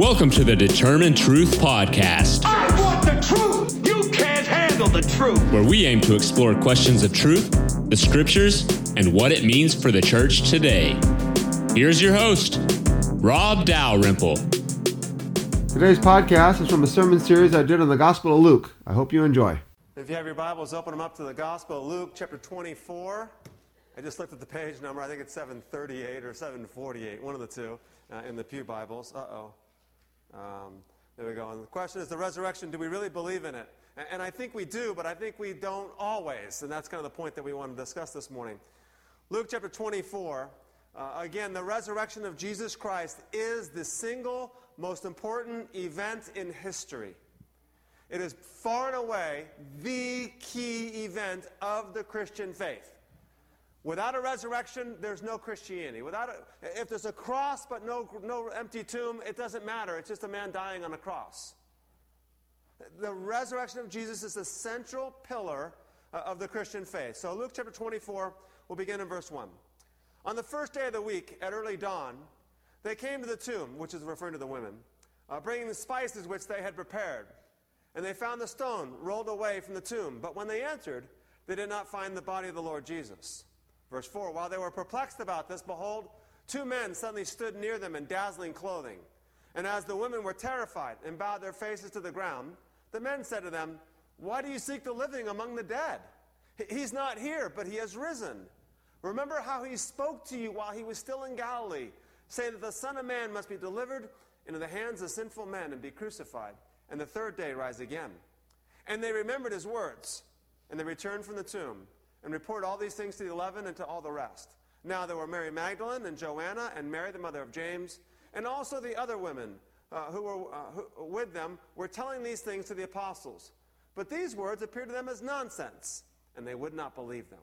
Welcome to the Determine Truth Podcast. I want the truth. You can't handle the truth. Where we aim to explore questions of truth, the scriptures, and what it means for the church today. Here's your host, Rob Dalrymple. Today's podcast is from a sermon series I did on the Gospel of Luke. I hope you enjoy. If you have your Bibles, open them up to the Gospel of Luke, chapter 24. I just looked at the page number. I think it's 738 or 748, one of the two, in the Pew Bibles. There we go. And the question is the resurrection. Do we really believe in it? And I think we do, but I think we don't always. And that's kind of the point that we want to discuss this morning. Luke chapter 24. Again, the resurrection of Jesus Christ is the single most important event in history. It is far and away the key event of the Christian faith. Without a resurrection, there's no Christianity. If there's a cross but no empty tomb, it doesn't matter. It's just a man dying on a cross. The resurrection of Jesus is the central pillar of the Christian faith. So Luke chapter 24, we'll begin in verse 1. On the first day of the week, at early dawn, they came to the tomb, which is referring to the women, bringing the spices which they had prepared. And they found the stone rolled away from the tomb. But when they entered, they did not find the body of the Lord Jesus. Verse 4, while they were perplexed about this, behold, two men suddenly stood near them in dazzling clothing. And as the women were terrified and bowed their faces to the ground, the men said to them, why do you seek the living among the dead? He's not here, but he has risen. Remember how he spoke to you while he was still in Galilee, saying that the Son of Man must be delivered into the hands of sinful men and be crucified, and the third day rise again. And they remembered his words, and they returned from the tomb, and report all these things to the 11 and to all the rest. Now there were Mary Magdalene and Joanna and Mary the mother of James, and also the other women who were with them were telling these things to the apostles. But these words appeared to them as nonsense, and they would not believe them.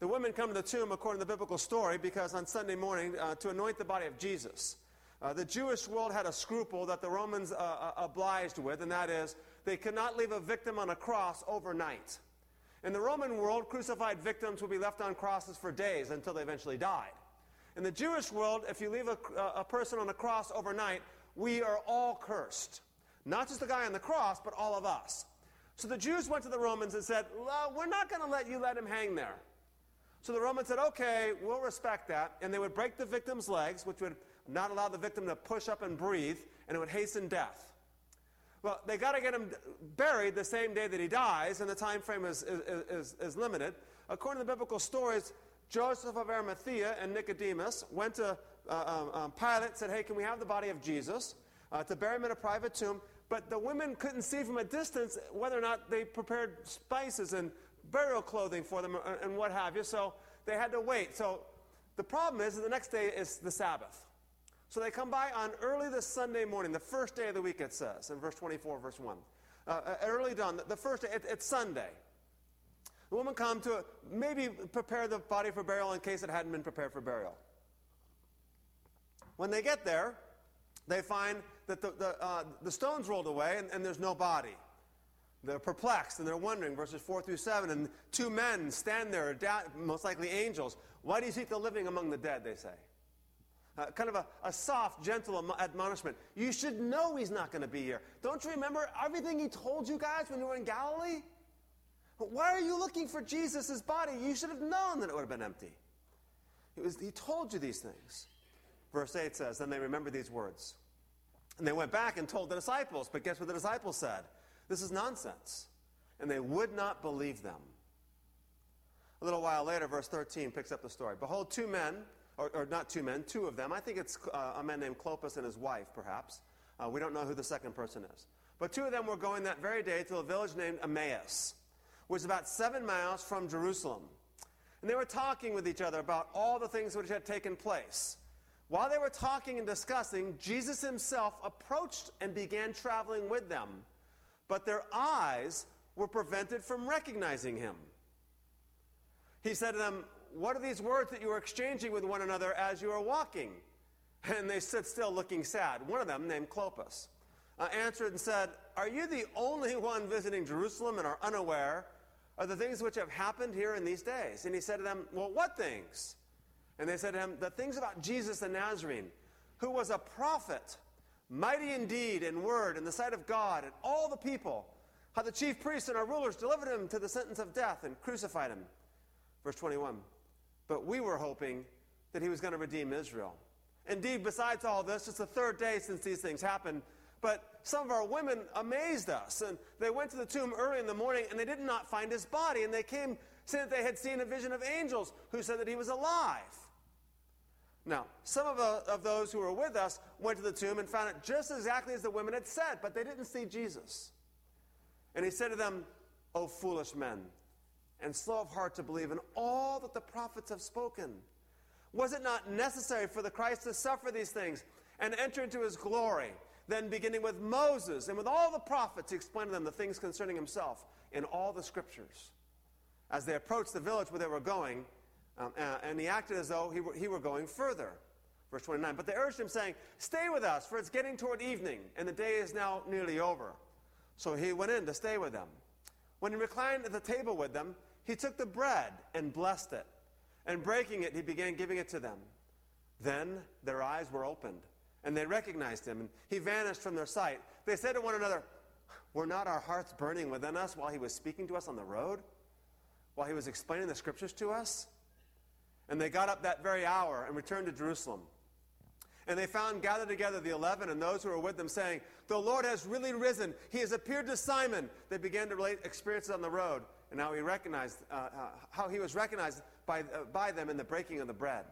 The women come to the tomb according to the biblical story because on Sunday morning to anoint the body of Jesus. The Jewish world had a scruple that the Romans obliged with, and that is they could not leave a victim on a cross overnight. In the Roman world, crucified victims would be left on crosses for days until they eventually died. In the Jewish world, if you leave a person on a cross overnight, we are all cursed. Not just the guy on the cross, but all of us. So the Jews went to the Romans and said, well, we're not going to let you let him hang there. So the Romans said, okay, we'll respect that. And they would break the victim's legs, which would not allow the victim to push up and breathe, and it would hasten death. Well, they got to get him buried the same day that he dies, and the time frame is limited. According to the biblical stories, Joseph of Arimathea and Nicodemus went to Pilate and said, hey, can we have the body of Jesus to bury him in a private tomb? But the women couldn't see from a distance whether or not they prepared spices and burial clothing for them and what have you, so they had to wait. So the problem is that the next day is the Sabbath. So they come by on early this Sunday morning, the first day of the week, it says, in verse 24, verse 1. Early dawn, the first day, it's Sunday. The woman come to maybe prepare the body for burial in case it hadn't been prepared for burial. When they get there, they find that the stone's rolled away and there's no body. They're perplexed and they're wondering, verses 4 through 7, and two men stand there, most likely angels. Why do you seek the living among the dead, they say. Kind of a soft, gentle admonishment. You should know he's not going to be here. Don't you remember everything he told you guys when you were in Galilee? Why are you looking for Jesus' body? You should have known that it would have been empty. He told you these things. Verse 8 says, then they remembered these words. And they went back and told the disciples. But guess what the disciples said? This is nonsense. And they would not believe them. A little while later, verse 13 picks up the story. Behold, two men... Or not two men, two of them. I think it's a man named Clopas and his wife, perhaps. We don't know who the second person is. But two of them were going that very day to a village named Emmaus, which is about 7 miles from Jerusalem. And they were talking with each other about all the things which had taken place. While they were talking and discussing, Jesus himself approached and began traveling with them. But their eyes were prevented from recognizing him. He said to them, what are these words that you are exchanging with one another as you are walking? And they stood still looking sad. One of them, named Clopas, answered and said, are you the only one visiting Jerusalem and are unaware of the things which have happened here in these days? And he said to them, well, what things? And they said to him, the things about Jesus the Nazarene, who was a prophet, mighty in deed and word in the sight of God and all the people, how the chief priests and our rulers delivered him to the sentence of death and crucified him. Verse 21, but we were hoping that he was going to redeem Israel. Indeed, besides all this, it's the third day since these things happened, but some of our women amazed us, and they went to the tomb early in the morning, and they did not find his body, and they came saying that they had seen a vision of angels who said that he was alive. Now, some of those who were with us went to the tomb and found it just exactly as the women had said, but they didn't see Jesus. And he said to them, O foolish men, and slow of heart to believe in all that the prophets have spoken. Was it not necessary for the Christ to suffer these things and enter into his glory? Then beginning with Moses and with all the prophets, he explained to them the things concerning himself in all the scriptures. As they approached the village where they were going, and he acted as though he were going further. Verse 29, but they urged him, saying, stay with us, for it's getting toward evening, and the day is now nearly over. So he went in to stay with them. When he reclined at the table with them, he took the bread and blessed it. And breaking it, he began giving it to them. Then their eyes were opened, and they recognized him, and he vanished from their sight. They said to one another, were not our hearts burning within us while he was speaking to us on the road? While he was explaining the scriptures to us? And they got up that very hour and returned to Jerusalem. And they found gathered together the 11 and those who were with them, saying, the Lord has really risen. He has appeared to Simon. They began to relate experiences on the road, and how he was recognized by them in the breaking of the bread.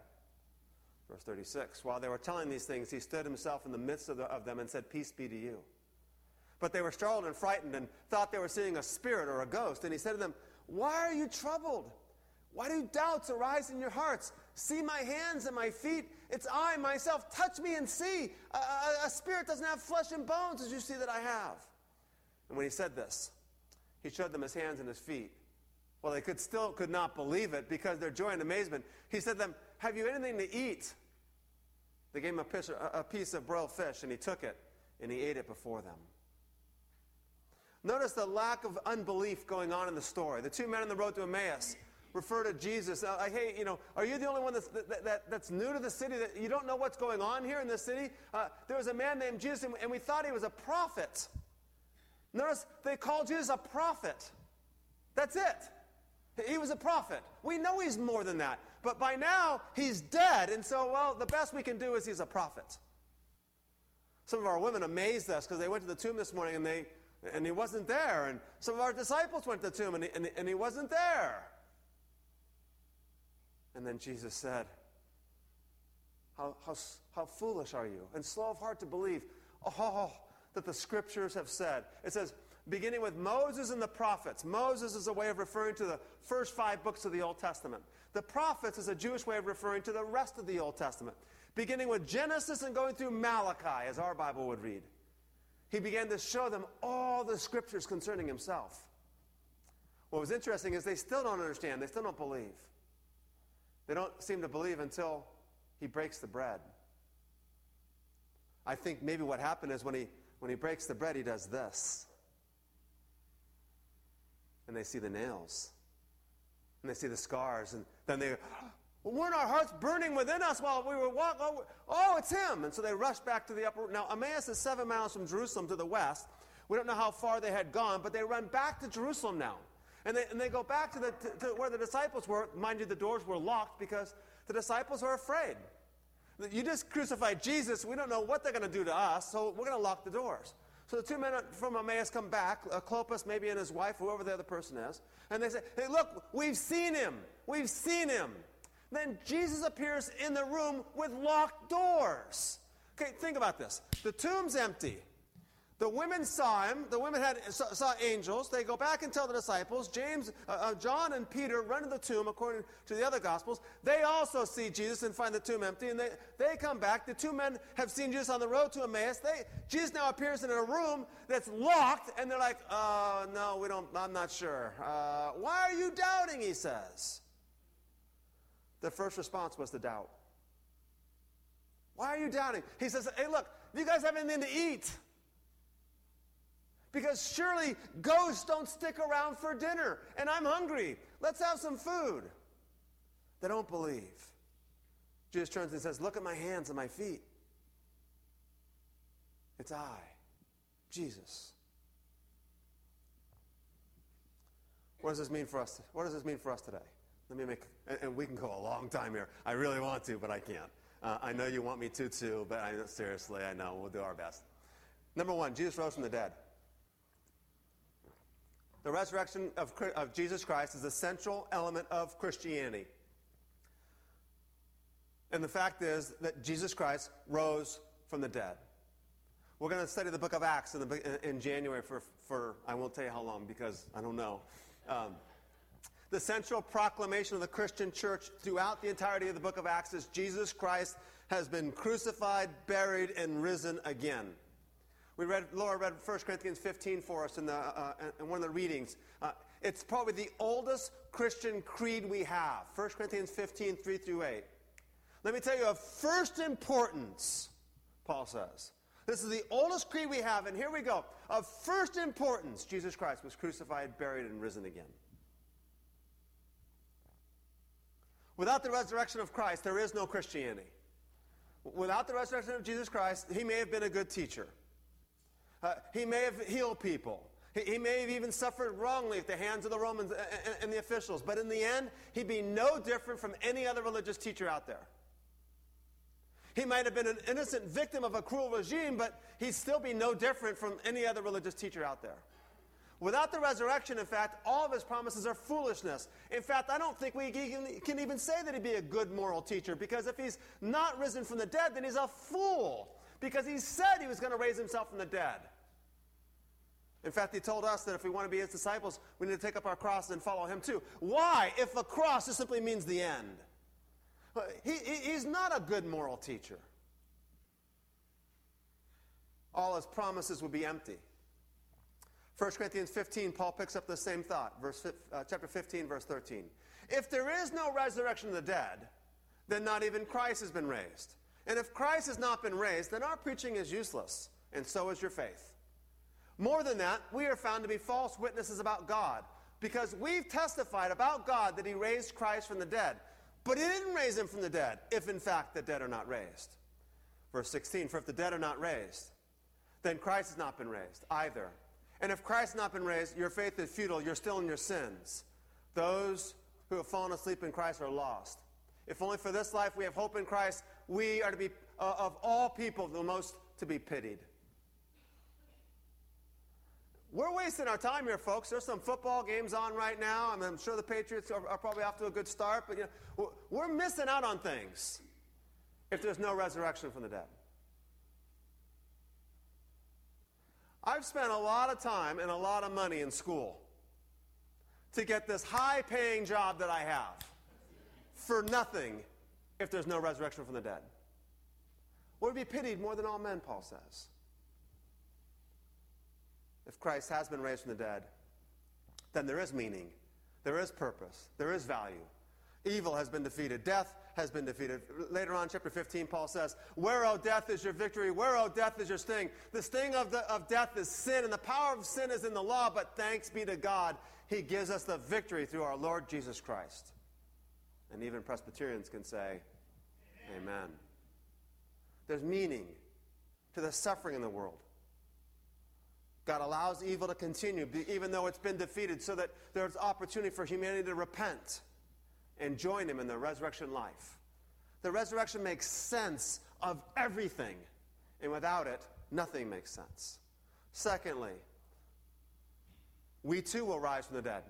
Verse 36, while they were telling these things, he stood himself in the midst of them and said, peace be to you. But they were startled and frightened and thought they were seeing a spirit or a ghost. And he said to them, why are you troubled? Why do doubts arise in your hearts? See my hands and my feet. It's I myself. Touch me and see. A spirit doesn't have flesh and bones as you see that I have. And when he said this, he showed them his hands and his feet. Well, they still could not believe it because their joy and amazement. He said to them, have you anything to eat? They gave him a piece of broiled fish, and he took it, and he ate it before them. Notice the lack of unbelief going on in the story. The two men on the road to Emmaus refer to Jesus. Hey, are you the only one that's new to the city? That you don't know what's going on here in this city? There was a man named Jesus, and we thought he was a prophet. Notice they called Jesus a prophet. That's it. He was a prophet. We know he's more than that. But by now, he's dead. And so, the best we can do is he's a prophet. Some of our women amazed us because they went to the tomb this morning, and he wasn't there. And some of our disciples went to the tomb, and he wasn't there. And then Jesus said, how foolish are you, and slow of heart to believe that the scriptures have said. It says, beginning with Moses and the prophets. Moses is a way of referring to the first 5 books of the Old Testament. The prophets is a Jewish way of referring to the rest of the Old Testament. Beginning with Genesis and going through Malachi, as our Bible would read. He began to show them all the scriptures concerning himself. What was interesting is they still don't understand. They still don't believe. They don't seem to believe until he breaks the bread. I think maybe what happened is when he breaks the bread, he does this. And they see the nails. And they see the scars. And then they go, weren't our hearts burning within us while we were walking? Oh, it's him. And so they rushed back to the upper room. Now, Emmaus is 7 miles from Jerusalem to the west. We don't know how far they had gone, but they run back to Jerusalem now. And they go back to where the disciples were. Mind you, the doors were locked because the disciples are afraid. You just crucified Jesus. We don't know what they're going to do to us, so we're going to lock the doors. So the two men from Emmaus come back, Clopas maybe and his wife, whoever the other person is, and they say, hey, look, we've seen him. We've seen him. Then Jesus appears in the room with locked doors. Okay, think about this. The tomb's empty. The women saw him. The women saw angels. They go back and tell the disciples. John and Peter run to the tomb according to the other Gospels. They also see Jesus and find the tomb empty, and they come back. The two men have seen Jesus on the road to Emmaus. Jesus now appears in a room that's locked, and they're like, oh, no, we don't. I'm not sure. Why are you doubting, he says. Their first response was to doubt. Why are you doubting? He says, hey, look, do you guys have anything to eat? Because surely ghosts don't stick around for dinner, and I'm hungry. Let's have some food. They don't believe. Jesus turns and says, look at my hands and my feet. It's I, Jesus. What does this mean for us? What does this mean for us today? Let me make, and we can go a long time here. I really want to, but I can't. I know you want me to too, but seriously, I know. We'll do our best. Number one, Jesus rose from the dead. The resurrection of Jesus Christ is a central element of Christianity. And the fact is that Jesus Christ rose from the dead. We're going to study the book of Acts in January for I won't tell you how long because I don't know. The central proclamation of the Christian church throughout the entirety of the book of Acts is Jesus Christ has been crucified, buried, and risen again. Laura read 1 Corinthians 15 for us in one of the readings. It's probably the oldest Christian creed we have, 1 Corinthians 15, 3 through 8. Let me tell you of first importance, Paul says. This is the oldest creed we have, and here we go. Of first importance, Jesus Christ was crucified, buried, and risen again. Without the resurrection of Christ, there is no Christianity. Without the resurrection of Jesus Christ, he may have been a good teacher. He may have healed people. He may have even suffered wrongly at the hands of the Romans and the officials. But in the end, he'd be no different from any other religious teacher out there. He might have been an innocent victim of a cruel regime, but he'd still be no different from any other religious teacher out there. Without the resurrection, in fact, all of his promises are foolishness. In fact, I don't think we can even say that he'd be a good moral teacher, because if he's not risen from the dead, then he's a fool, because he said he was going to raise himself from the dead. In fact, he told us that if we want to be his disciples, we need to take up our cross and follow him too. Why? If a cross just simply means the end. He's not a good moral teacher. All his promises would be empty. 1 Corinthians 15, Paul picks up the same thought, chapter 15, verse 13. If there is no resurrection of the dead, then not even Christ has been raised. And if Christ has not been raised, then our preaching is useless, and so is your faith. More than that, we are found to be false witnesses about God, because we've testified about God that he raised Christ from the dead. But he didn't raise him from the dead, if in fact the dead are not raised. Verse 16, for if the dead are not raised, then Christ has not been raised either. And if Christ has not been raised, your faith is futile. You're still in your sins. Those who have fallen asleep in Christ are lost. If only for this life we have hope in Christ, we are to be, of all people, the most to be pitied. We're wasting our time here, folks. There's some football games on right now. I mean, I'm sure the Patriots are probably off to a good start. But you know, we're missing out on things if there's no resurrection from the dead. I've spent a lot of time and a lot of money in school to get this high-paying job that I have for nothing if there's no resurrection from the dead. We'd be pitied more than all men, Paul says. If Christ has been raised from the dead, then there is meaning, there is purpose, there is value. Evil has been defeated. Death has been defeated. Later on, chapter 15, Paul says, where, O death, is your victory? Where, O death, is your sting? The sting of death is sin, and the power of sin is in the law, but thanks be to God, he gives us the victory through our Lord Jesus Christ. And even Presbyterians can say, Amen. There's meaning to the suffering in the world. God allows evil to continue, even though it's been defeated, so that there's opportunity for humanity to repent and join him in the resurrection life. The resurrection makes sense of everything, and without it, nothing makes sense. Secondly, we too will rise from the dead.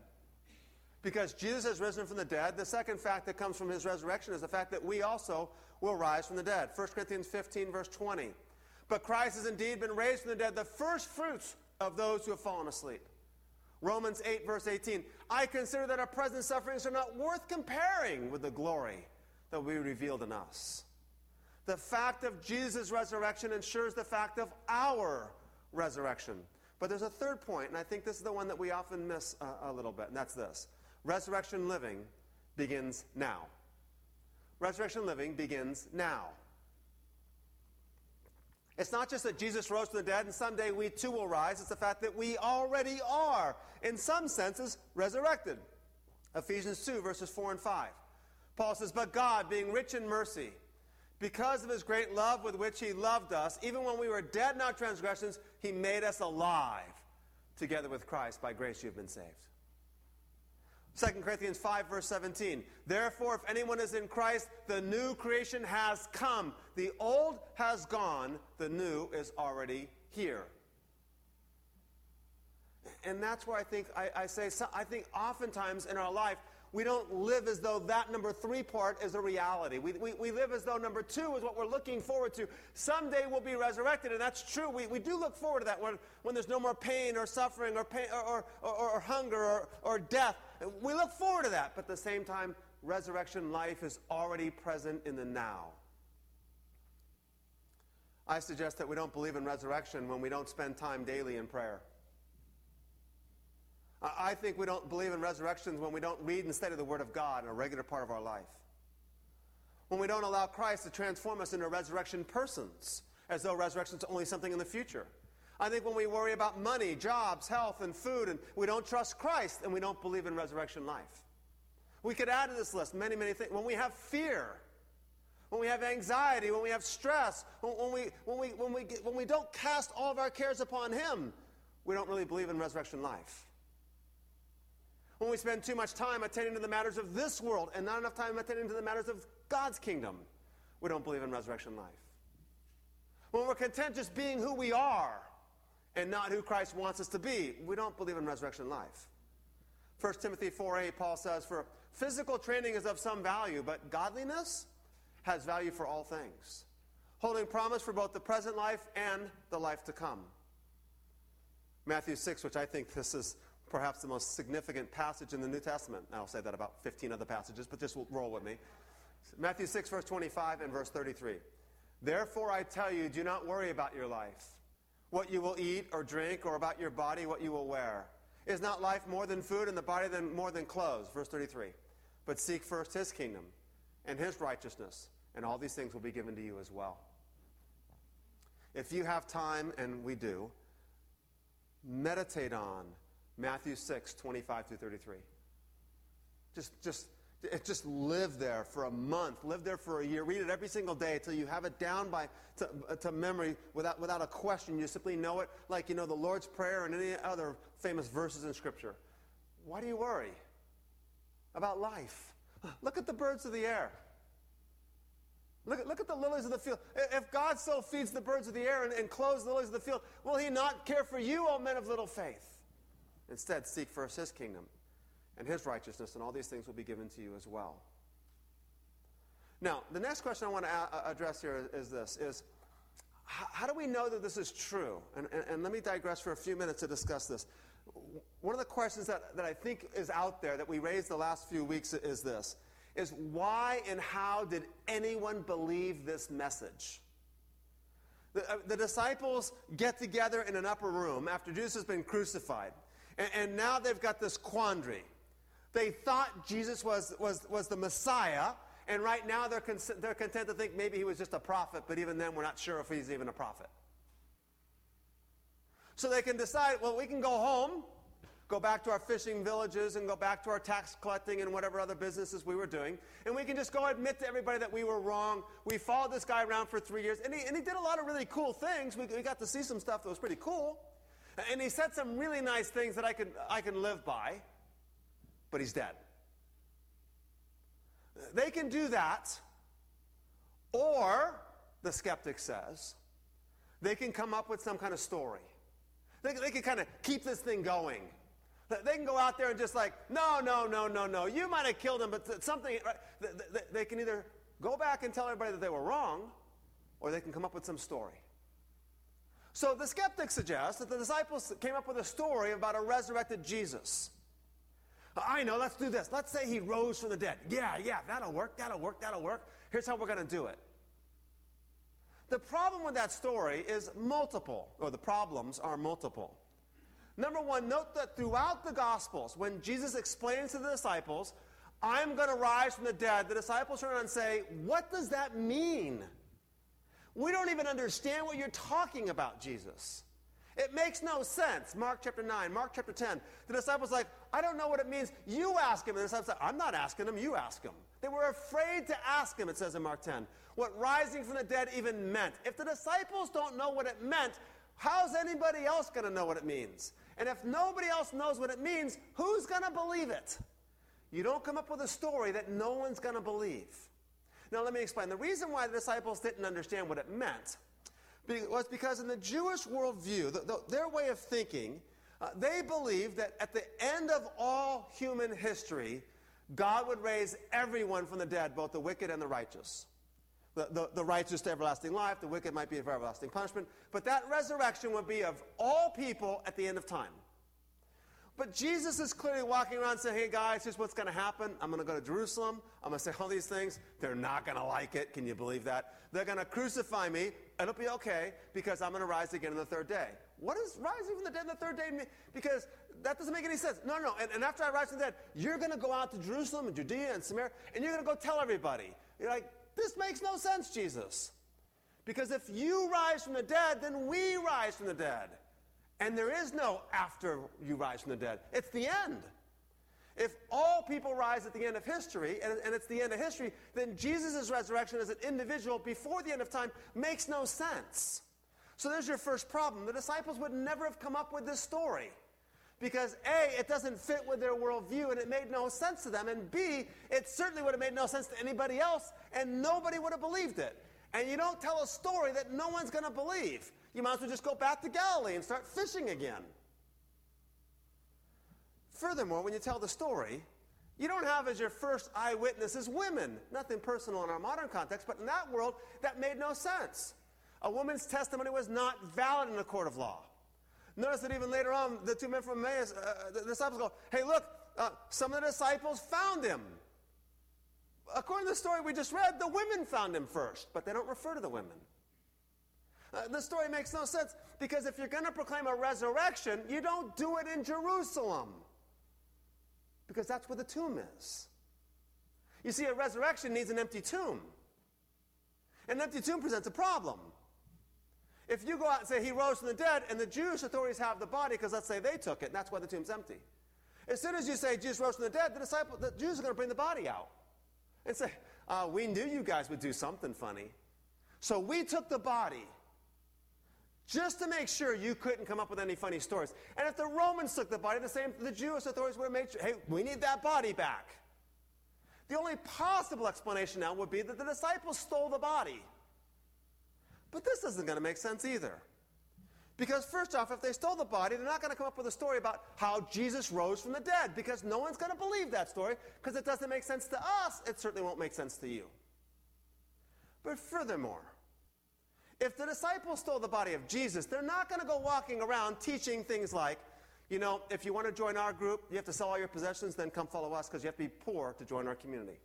Because Jesus has risen from the dead, the second fact that comes from his resurrection is the fact that we also will rise from the dead. 1 Corinthians 15, verse 20. But Christ has indeed been raised from the dead, the first fruits of those who have fallen asleep. Romans 8, verse 18, I consider that our present sufferings are not worth comparing with the glory that will be revealed in us. The fact of Jesus' resurrection ensures the fact of our resurrection. But there's a third point, and I think this is the one that we often miss a little bit, and that's this. Resurrection living begins now. Resurrection living begins now. It's not just that Jesus rose from the dead and someday we too will rise. It's the fact that we already are, in some senses, resurrected. Ephesians 2, verses 4 and 5. Paul says, but God, being rich in mercy, Because of his great love with which he loved us, even when we were dead in our transgressions, he made us alive together with Christ. By grace you have been saved. 2 Corinthians 5, verse 17. Therefore, if anyone is in Christ, the new creation has come. The old has gone. The new is already here. And that's where I think I think oftentimes in our life, we don't live as though that number 3 part is a reality. We live as though number 2 is what we're looking forward to. Someday we'll be resurrected, and that's true. We do look forward to that when there's no more pain or suffering or pain or hunger or death. We look forward to that. But at the same time, resurrection life is already present in the now. I suggest that we don't believe in resurrection when we don't spend time daily in prayer. I think we don't believe in resurrections when we don't read and study the Word of God in a regular part of our life. When we don't allow Christ to transform us into resurrection persons, as though resurrection is only something in the future. I think when we worry about money, jobs, health, and food, and we don't trust Christ, and we don't believe in resurrection life. We could add to this list many, many things. When we have fear, when we have anxiety, when we have stress, when we don't cast all of our cares upon Him, we don't really believe in resurrection life. When we spend too much time attending to the matters of this world and not enough time attending to the matters of God's kingdom, we don't believe in resurrection life. When we're content just being who we are and not who Christ wants us to be, we don't believe in resurrection life. 1 Timothy 4:8, Paul says, "For physical training is of some value, but godliness has value for all things, holding promise for both the present life and the life to come." Matthew 6, which I think this is perhaps the most significant passage in the New Testament. I'll say that about 15 other passages, but just roll with me. Matthew 6, verse 25 and verse 33. "Therefore I tell you, do not worry about your life, what you will eat or drink, or about your body, what you will wear. Is not life more than food, and the body more than clothes?" Verse 33. "But seek first his kingdom and his righteousness, and all these things will be given to you as well." If you have time, and we do, meditate on Matthew 6, 25 through 33. Just live there for a month. Live there for a year. Read it every single day until you have it down to memory without a question. You simply know it like you know the Lord's Prayer and any other famous verses in Scripture. Why do you worry about life? Look at the birds of the air. Look at the lilies of the field. If God so feeds the birds of the air and clothes the lilies of the field, will he not care for you, O men of little faith? Instead, seek first his kingdom and his righteousness, and all these things will be given to you as well. Now, the next question I want to address here is how do we know that this is true? And let me digress for a few minutes to discuss this. One of the questions that I think is out there that we raised the last few weeks is why and how did anyone believe this message? The disciples get together in an upper room after Jesus has been crucified. And now they've got this quandary. They thought Jesus was the Messiah, and right now they're content to think maybe he was just a prophet, but even then we're not sure if he's even a prophet. So they can decide, well, we can go home, go back to our fishing villages, and go back to our tax collecting and whatever other businesses we were doing, and we can just go admit to everybody that we were wrong. We followed this guy around for 3 years, and he did a lot of really cool things. We got to see some stuff that was pretty cool. And he said some really nice things that I can live by, but he's dead. They can do that, or, the skeptic says, they can come up with some kind of story. They can kind of keep this thing going. They can go out there and just like, no, you might have killed him, but something, right? They can either go back and tell everybody that they were wrong, or they can come up with some story. So the skeptic suggests that the disciples came up with a story about a resurrected Jesus. I know, let's do this. Let's say he rose from the dead. Yeah, that'll work. Here's how we're going to do it. The problem with that story is multiple, or the problems are multiple. Number one, note that throughout the Gospels, when Jesus explains to the disciples, I'm going to rise from the dead, the disciples turn around and say, what does that mean? We don't even understand what you're talking about, Jesus. It makes no sense. Mark chapter 9, Mark chapter 10. The disciples are like, I don't know what it means. You ask him. And the disciples are like, I'm not asking him. You ask him. They were afraid to ask him, it says in Mark 10, what rising from the dead even meant. If the disciples don't know what it meant, how's anybody else going to know what it means? And if nobody else knows what it means, who's going to believe it? You don't come up with a story that no one's going to believe. Now, let me explain. The reason why the disciples didn't understand what it meant was because in the Jewish worldview, their way of thinking, they believed that at the end of all human history, God would raise everyone from the dead, both the wicked and the righteous. The righteous to everlasting life, the wicked might be for everlasting punishment, but that resurrection would be of all people at the end of time. But Jesus is clearly walking around saying, hey guys, here's what's going to happen. I'm going to go to Jerusalem. I'm going to say all these things. They're not going to like it. Can you believe that? They're going to crucify me. It'll be okay because I'm going to rise again on the third day. What does rising from the dead on the third day mean? Because that doesn't make any sense. No. And after I rise from the dead, you're going to go out to Jerusalem and Judea and Samaria, and you're going to go tell everybody. You're like, this makes no sense, Jesus. Because if you rise from the dead, then we rise from the dead. And there is no after you rise from the dead. It's the end. If all people rise at the end of history, and it's the end of history, then Jesus' resurrection as an individual before the end of time makes no sense. So there's your first problem. The disciples would never have come up with this story because A, it doesn't fit with their worldview and it made no sense to them, and B, it certainly would have made no sense to anybody else and nobody would have believed it. And you don't tell a story that no one's going to believe. You might as well just go back to Galilee and start fishing again. Furthermore, when you tell the story, you don't have as your first eyewitnesses women. Nothing personal in our modern context, but in that world, that made no sense. A woman's testimony was not valid in a court of law. Notice that even later on, the two men from Emmaus, the disciples go, hey, look, some of the disciples found him. According to the story we just read, the women found him first, but they don't refer to the women. The story makes no sense because if you're going to proclaim a resurrection, you don't do it in Jerusalem because that's where the tomb is. You see, a resurrection needs an empty tomb. An empty tomb presents a problem. If you go out and say he rose from the dead and the Jewish authorities have the body because let's say they took it, and that's why the tomb's empty. As soon as you say Jesus rose from the dead, the Jews are going to bring the body out and say, we knew you guys would do something funny. So we took the body just to make sure you couldn't come up with any funny stories. And if the Romans took the body, the Jewish authorities would have made sure, hey, we need that body back. The only possible explanation now would be that the disciples stole the body. But this isn't going to make sense either. Because first off, if they stole the body, they're not going to come up with a story about how Jesus rose from the dead because no one's going to believe that story because it doesn't make sense to us. It certainly won't make sense to you. But furthermore, if the disciples stole the body of Jesus, they're not going to go walking around teaching things like, you know, if you want to join our group, you have to sell all your possessions, then come follow us because you have to be poor to join our community.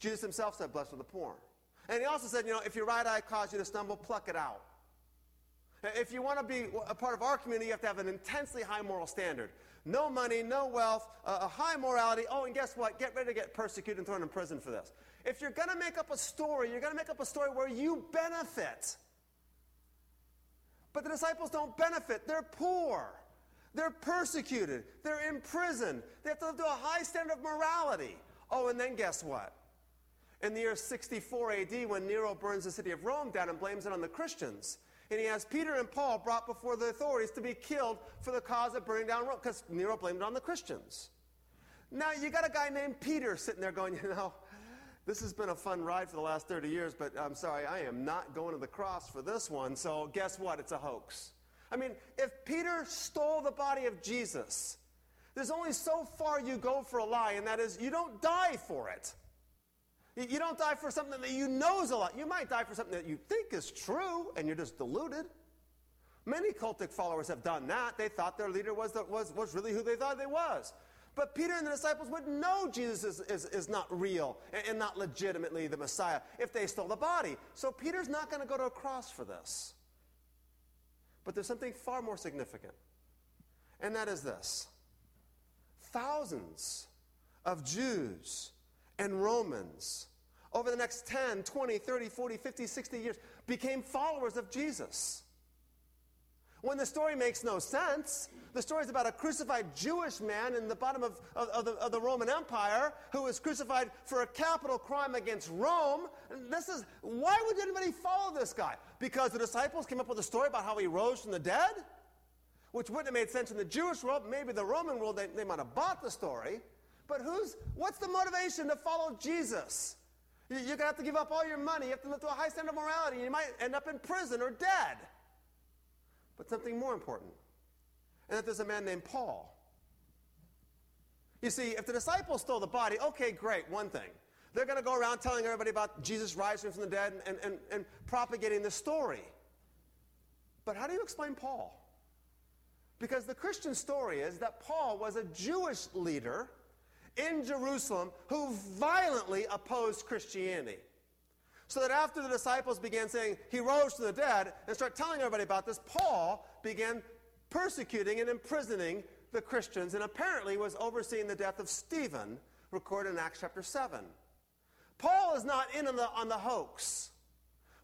Jesus himself said, blessed are the poor. And he also said, you know, if your right eye causes you to stumble, pluck it out. If you want to be a part of our community, you have to have an intensely high moral standard. No money, no wealth, a high morality. Oh, and guess what? Get ready to get persecuted and thrown in prison for this. If you're going to make up a story, you're going to make up a story where you benefit. But the disciples don't benefit. They're poor. They're persecuted. They're imprisoned. They have to live to a high standard of morality. Oh, and then guess what? In the year 64 AD, when Nero burns the city of Rome down and blames it on the Christians, and he has Peter and Paul brought before the authorities to be killed for the cause of burning down Rome, because Nero blamed it on the Christians. Now, you got a guy named Peter sitting there going, you know, this has been a fun ride for the last 30 years, but I'm sorry, I am not going to the cross for this one, so guess what? It's a hoax. I mean, if Peter stole the body of Jesus, there's only so far you go for a lie, and that is you don't die for it. You don't die for something that you know is a lie. You might die for something that you think is true, and you're just deluded. Many cultic followers have done that. They thought their leader was really who they thought they was. But Peter and the disciples would know Jesus is not real and not legitimately the Messiah if they stole the body. So Peter's not going to go to a cross for this. But there's something far more significant, and that is this. Thousands of Jews and Romans over the next 10, 20, 30, 40, 50, 60 years became followers of Jesus. when the story makes no sense. The story is about a crucified Jewish man in the bottom of the Roman Empire who was crucified for a capital crime against Rome. And this is, why would anybody follow this guy? Because the disciples came up with a story about how he rose from the dead, which wouldn't have made sense in the Jewish world. Maybe the Roman world, they might have bought the story. But what's the motivation to follow Jesus? You're going to have to give up all your money. You have to live to a high standard of morality. You might end up in prison or dead. But something more important. And that there's a man named Paul. You see, if the disciples stole the body, okay, great, one thing. They're going to go around telling everybody about Jesus rising from the dead and propagating this story. But how do you explain Paul? Because the Christian story is that Paul was a Jewish leader in Jerusalem who violently opposed Christianity. So that after the disciples began saying, he rose from the dead, and start telling everybody about this, Paul began persecuting and imprisoning the Christians, and apparently was overseeing the death of Stephen, recorded in Acts chapter 7. Paul is not in on the hoax.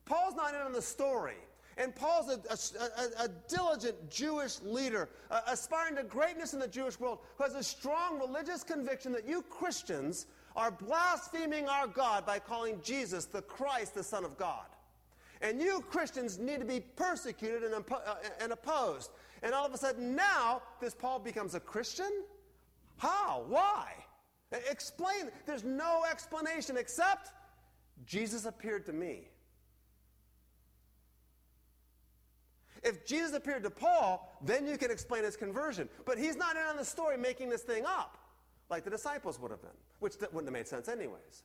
Paul's not in on the story. And Paul's a diligent Jewish leader, aspiring to greatness in the Jewish world, who has a strong religious conviction that you Christians are blaspheming our God by calling Jesus the Christ, the Son of God. And you Christians need to be persecuted and opposed. And all of a sudden now, this Paul becomes a Christian? How? Why? Explain. There's no explanation except Jesus appeared to me. If Jesus appeared to Paul, then you can explain his conversion. But he's not in on the story making this thing up like the disciples would have been, which wouldn't have made sense anyways.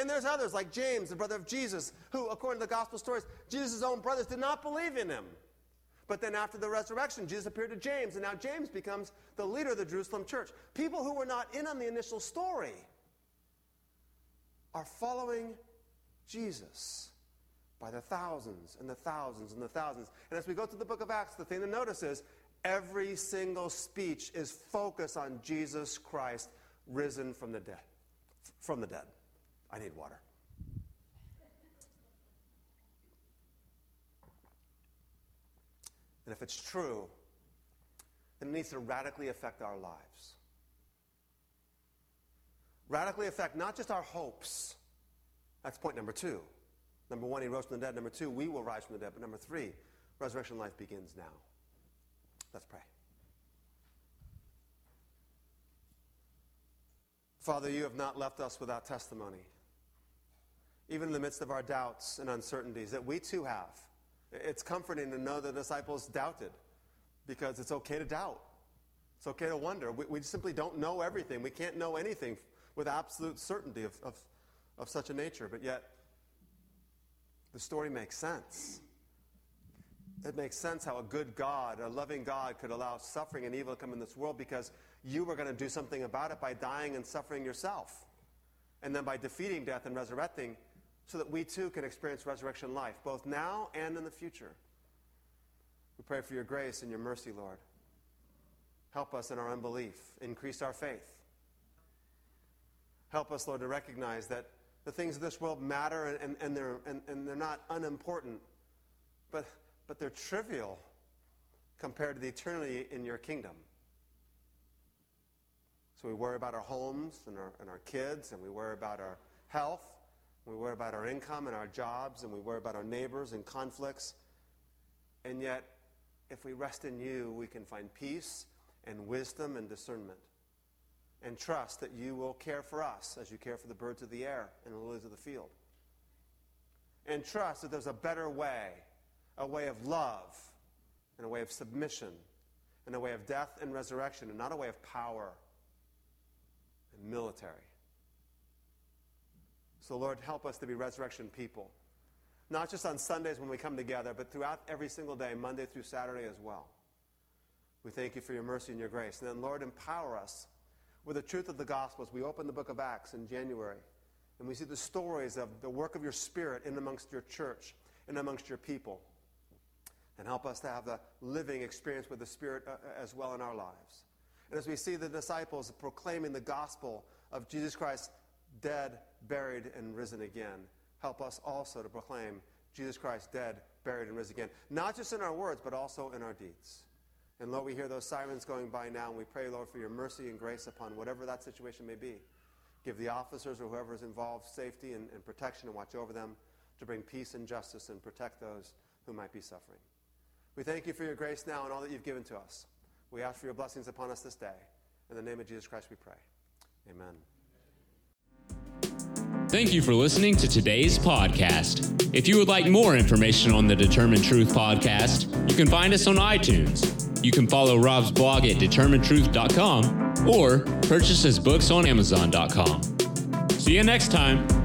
And there's others like James, the brother of Jesus, who, according to the gospel stories, Jesus' own brothers did not believe in him. But then after the resurrection, Jesus appeared to James, and now James becomes the leader of the Jerusalem church. People who were not in on the initial story are following Jesus by the thousands and the thousands and the thousands. And as we go through the book of Acts, the thing to notice is every single speech is focused on Jesus Christ risen from the dead. I need water. And if it's true, then it needs to radically affect our lives. Radically affect not just our hopes. That's point number 2. Number 1, he rose from the dead. Number 2, we will rise from the dead. But number 3, resurrection life begins now. Let's pray. Father, you have not left us without testimony. Even in the midst of our doubts and uncertainties that we too have. It's comforting to know the disciples doubted, because it's okay to doubt. It's okay to wonder. We simply don't know everything. We can't know anything with absolute certainty of such a nature. But yet, the story makes sense. It makes sense how a good God, a loving God, could allow suffering and evil to come in this world, because you were going to do something about it by dying and suffering yourself. And then by defeating death and resurrecting, so that we too can experience resurrection life, both now and in the future. We pray for your grace and your mercy, Lord. Help us in our unbelief. Increase our faith. Help us, Lord, to recognize that the things of this world matter, and they're not unimportant, but they're trivial compared to the eternity in your kingdom. So we worry about our homes and our kids, and we worry about our health. We worry about our income and our jobs, and we worry about our neighbors and conflicts. And yet, if we rest in you, we can find peace and wisdom and discernment, and trust that you will care for us as you care for the birds of the air and the lilies of the field. And trust that there's a better way, a way of love and a way of submission and a way of death and resurrection, and not a way of power and military. So, Lord, help us to be resurrection people, not just on Sundays when we come together, but throughout every single day, Monday through Saturday as well. We thank you for your mercy and your grace. And then, Lord, empower us with the truth of the gospel as we open the book of Acts in January, and we see the stories of the work of your Spirit in amongst your church and amongst your people. And help us to have the living experience with the Spirit as well in our lives. And as we see the disciples proclaiming the gospel of Jesus Christ, dead, buried, and risen again, help us also to proclaim Jesus Christ dead, buried and risen again, not just in our words, but also in our deeds. And, Lord, we hear those sirens going by now, and we pray, Lord, for your mercy and grace upon whatever that situation may be. Give the officers or whoever is involved safety and protection, and watch over them to bring peace and justice and protect those who might be suffering. We thank you for your grace now and all that you've given to us. We ask for your blessings upon us this day. In the name of Jesus Christ we pray. Amen. Thank you for listening to today's podcast. If you would like more information on the Determine Truth podcast, you can find us on iTunes. You can follow Rob's blog at determinetruth.com or purchase his books on amazon.com. See you next time.